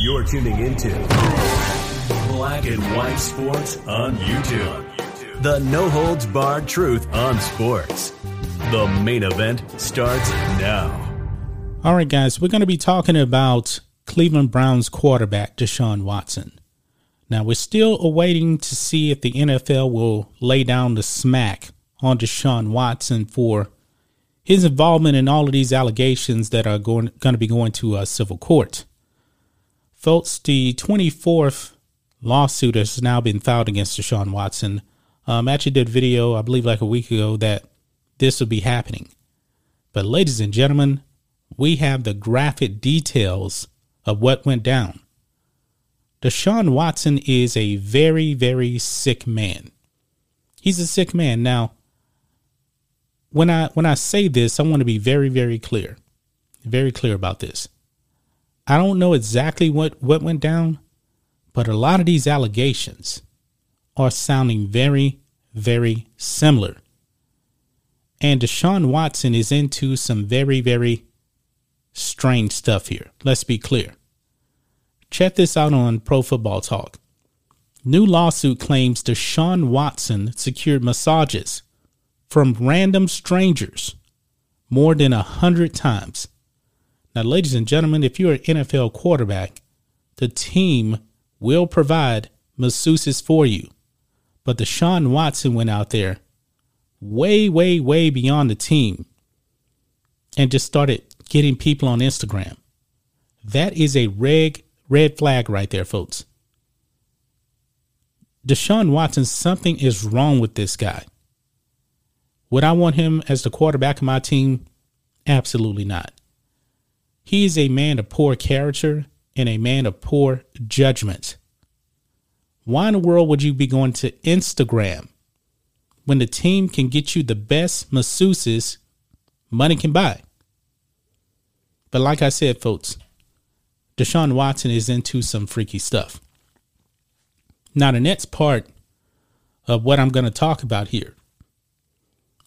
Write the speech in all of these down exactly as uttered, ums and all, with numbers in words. You're tuning into Black and White Sports on YouTube. The no-holds-barred truth on sports. The main event starts now. All right, guys, we're going to be talking about Cleveland Browns quarterback Deshaun Watson. Now, we're still awaiting to see if the N F L will lay down the smack on Deshaun Watson for his involvement in all of these allegations that are going, going to be going to a civil court. Folks, the twenty-fourth lawsuit has now been filed against Deshaun Watson. Um, I actually did a video, I believe like a week ago, that this will be happening. But ladies and gentlemen, we have the graphic details of what went down. Deshaun Watson is a very, very sick man. He's a sick man. Now, when I when I say this, I want to be very, very clear, very clear about this. I don't know exactly what, what went down, but a lot of these allegations are sounding very, very similar. And Deshaun Watson is into some very, very strange stuff here. Let's be clear. Check this out on Pro Football Talk. New lawsuit claims Deshaun Watson secured massages from random strangers more than a hundred times. Now, ladies and gentlemen, if you're an N F L quarterback, the team will provide masseuses for you. But Deshaun Watson went out there way, way, way beyond the team and just started getting people on Instagram. That is a red, red flag right there, folks. Deshaun Watson, something is wrong with this guy. Would I want him as the quarterback of my team? Absolutely not. He is a man of poor character and a man of poor judgment. Why in the world would you be going to Instagram when the team can get you the best masseuses money can buy? But like I said, folks, Deshaun Watson is into some freaky stuff. Now, the next part of what I'm going to talk about here,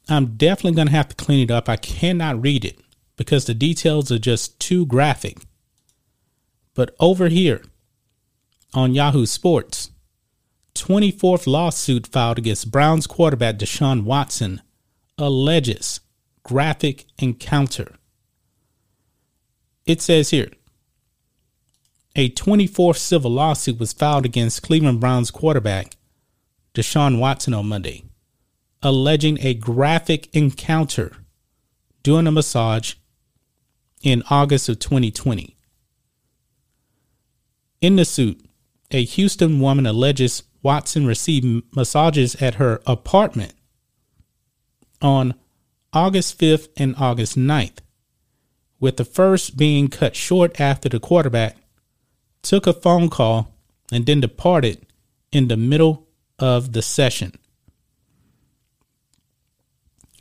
I'm definitely going to have to clean it up. I cannot read it, because the details are just too graphic. But over here on Yahoo Sports, twenty-fourth lawsuit filed against Browns quarterback Deshaun Watson alleges graphic encounter. It says here, a twenty-fourth civil lawsuit was filed against Cleveland Browns quarterback Deshaun Watson on Monday, alleging a graphic encounter during a massage in August of twenty twenty. In the suit, a Houston woman alleges Watson received massages at her apartment on August fifth and August ninth, with the first being cut short after the quarterback took a phone call and then departed in the middle of the session.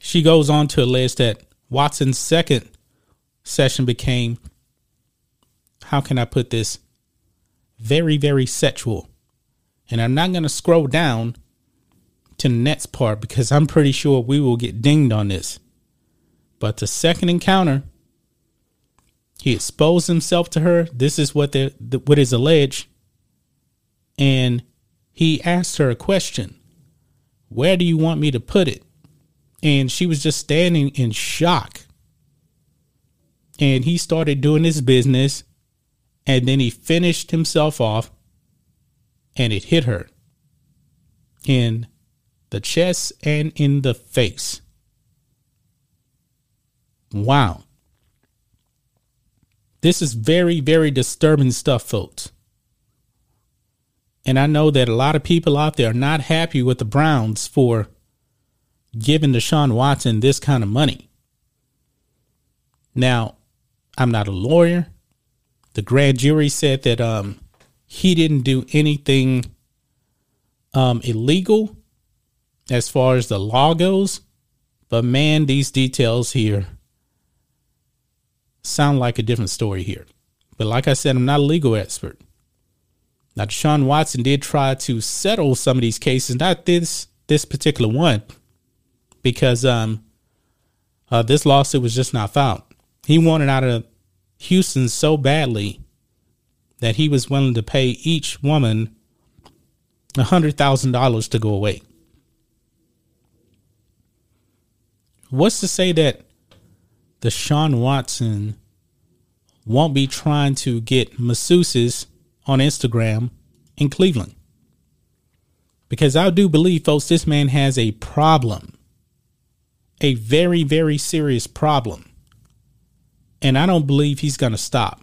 She goes on to allege that Watson's second session became, how can I put this, very, very sexual. And I'm not going to scroll down to the next part because I'm pretty sure we will get dinged on this. But the second encounter, he exposed himself to her. This is what the, the what is alleged. And he asked her a question. Where do you want me to put it? And she was just standing in shock. And he started doing his business. And then he finished himself off. And it hit her in the chest and in the face. Wow. This is very, very disturbing stuff, folks. And I know that a lot of people out there are not happy with the Browns for giving Deshaun Watson this kind of money. Now, I'm not a lawyer. the grand jury said that um, he didn't do anything um, illegal as far as the law goes. But, man, these details here sound like a different story here. But like I said, I'm not a legal expert. Now, Deshaun Watson did try to settle some of these cases, not this this particular one, because um, uh, this lawsuit was just not filed. He wanted out of Houston so badly that he was willing to pay each woman one hundred thousand dollars to go away. What's to say that Deshaun Watson won't be trying to get masseuses on Instagram in Cleveland? Because I do believe, folks, this man has a problem, a very, very serious problem. And I don't believe he's going to stop.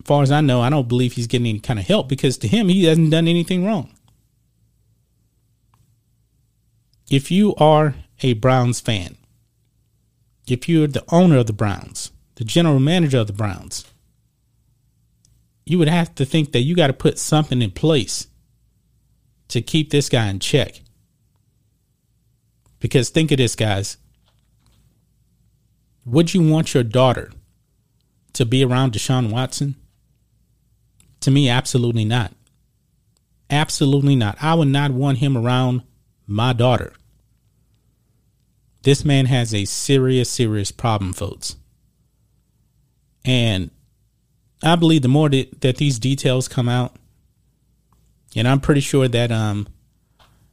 As far as I know, I don't believe he's getting any kind of help, because to him, he hasn't done anything wrong. If you are a Browns fan, if you're the owner of the Browns, the general manager of the Browns, you would have to think that you got to put something in place to keep this guy in check. Because think of this, guys. Would you want your daughter to be around Deshaun Watson? To me, absolutely not. Absolutely not. I would not want him around my daughter. This man has a serious, serious problem, folks. And I believe the more that, that these details come out, and I'm pretty sure that um,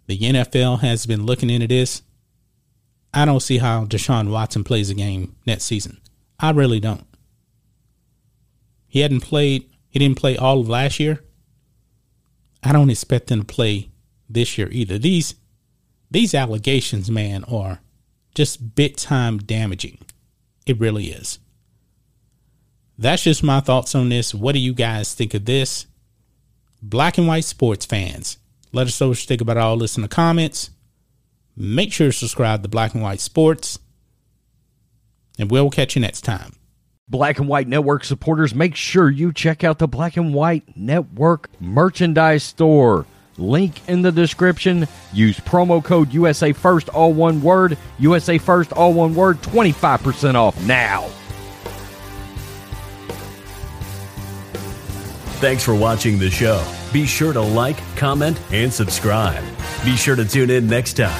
the N F L has been looking into this, I don't see how Deshaun Watson plays a game next season. I really don't. He hadn't played, he didn't play all of last year. I don't expect him to play this year either. These, these allegations, man, are just big time damaging. It really is. That's just my thoughts on this. What do you guys think of this? Black and White Sports fans, let us know what you think about all this in the comments. Make sure to subscribe to Black and White Sports, and we'll catch you next time. Black and White Network supporters, make sure you check out the Black and White Network merchandise store. Link in the description. Use promo code U S A First, all one word. U S A First, all one word. twenty-five percent off now. Thanks for watching the show. Be sure to like, comment, and subscribe. Be sure to tune in next time